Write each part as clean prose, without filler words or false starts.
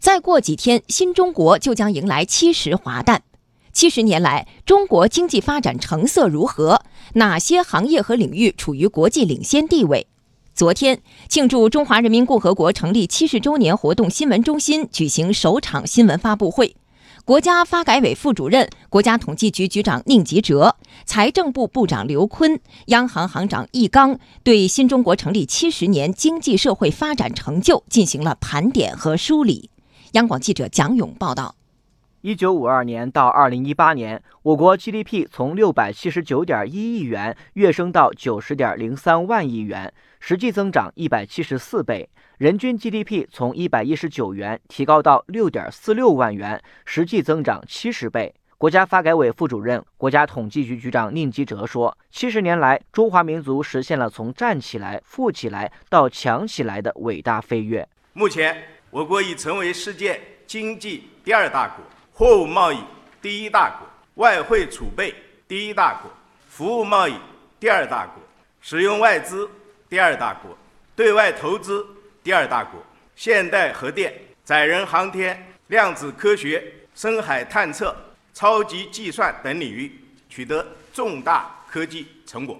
再过几天，新中国就将迎来70华诞。70年来，中国经济发展成色如何？哪些行业和领域处于国际领先地位？昨天，庆祝中华人民共和国成立70周年活动新闻中心举行首场新闻发布会。国家发改委副主任、国家统计局局长宁吉喆、财政部部长刘昆、央行行长易纲对新中国成立70年经济社会发展成就进行了盘点和梳理。央广记者蒋勇报道。1952年到2018年，我国 GDP 从679.1亿元跃升到90.03万亿元，实际增长174倍。人均 GDP 从119元提高到6.46万元，实际增长70倍。国家发改委副主任、国家统计局局长宁吉喆说，70年来，中华民族实现了从站起来、富起来到强起来的伟大飞跃。目前，我国已成为世界经济第2大国，货物贸易第1大国，外汇储备第1大国，服务贸易第2大国，使用外资第2大国，对外投资第2大国，现代核电、载人航天、量子科学、深海探测、超级计算等领域取得重大科技成果。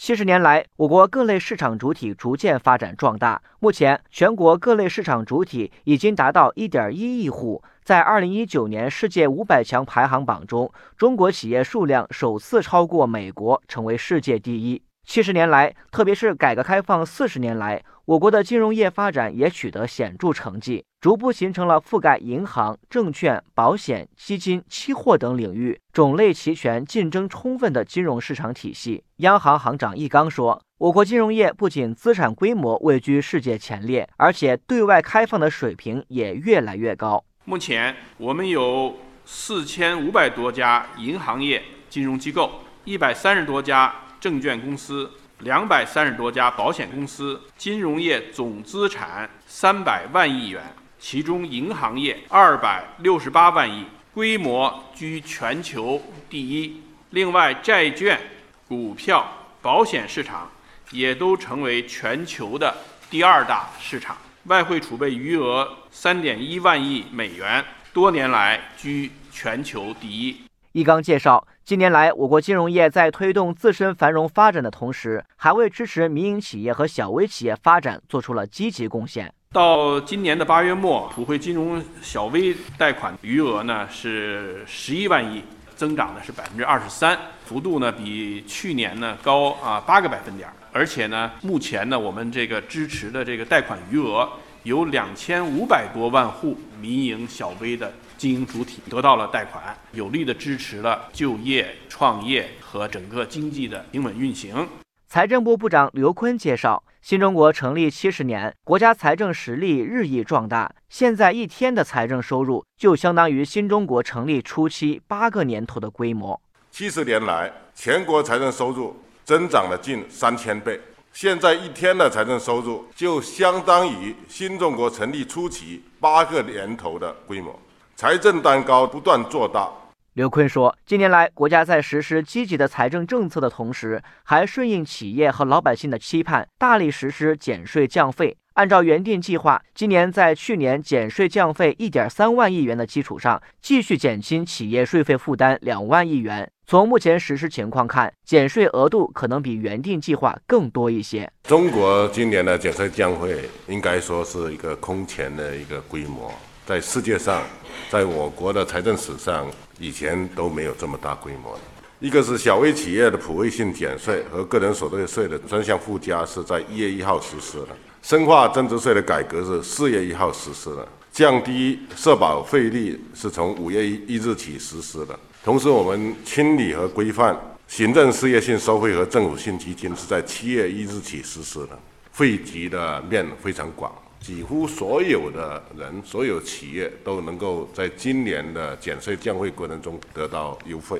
70年来，我国各类市场主体逐渐发展壮大。目前，全国各类市场主体已经达到1.1亿户。在2019年世界500强排行榜中，中国企业数量首次超过美国，成为世界第一。70年来，特别是改革开放40年来，我国的金融业发展也取得显著成绩，逐步形成了覆盖银行、证券、保险、基金、期货等领域种类齐全、竞争充分的金融市场体系。央行行长易纲说，我国金融业不仅资产规模位居世界前列，而且对外开放的水平也越来越高。目前，我们有4500多家银行业金融机构，130多家证券公司，230多家保险公司，金融业总资产300万亿元，其中银行业268万亿，规模居全球第一。另外，债券、股票、保险市场也都成为全球的第2大市场。外汇储备余额3.1万亿美元，多年来居全球第一。易纲介绍，近年来，我国金融业在推动自身繁荣发展的同时，还为支持民营企业和小微企业发展做出了积极贡献。到今年的8月末，普惠金融小微贷款余额呢是11万亿，增长呢是23%，幅度呢比去年呢高8个百分点。而且呢，目前呢我们这个支持的这个贷款余额有2500多万户民营小微的经营主体得到了贷款，有力的支持了就业、创业和整个经济的平稳运行。财政部部长刘昆介绍，新中国成立70年，国家财政实力日益壮大，现在1天的财政收入就相当于新中国成立初期8个年头的规模。70年来，全国财政收入增长了近3000倍，现在1天的财政收入就相当于新中国成立初期8个年头的规模。财政蛋糕不断做大。刘昆说，近年来，国家在实施积极的财政政策的同时，还顺应企业和老百姓的期盼，大力实施减税降费。按照原定计划，今年在去年减税降费 1.3 万亿元的基础上，继续减轻企业税费负担2万亿元。从目前实施情况看，减税额度可能比原定计划更多一些。中国今年的减税降费应该说是一个空前的一个规模，在世界上，在我国的财政史上，以前都没有这么大规模的。一个是小微企业的普惠性减税和个人所得税的专项附加是在1月1号实施的，深化增值税的改革是4月1号实施的，降低社保费率是从5月1日起实施的。同时，我们清理和规范行政事业性收费和政府性基金是在7月1日起实施的，惠及的面非常广。几乎所有的人、所有企业都能够在今年的减税降费过程中得到优惠。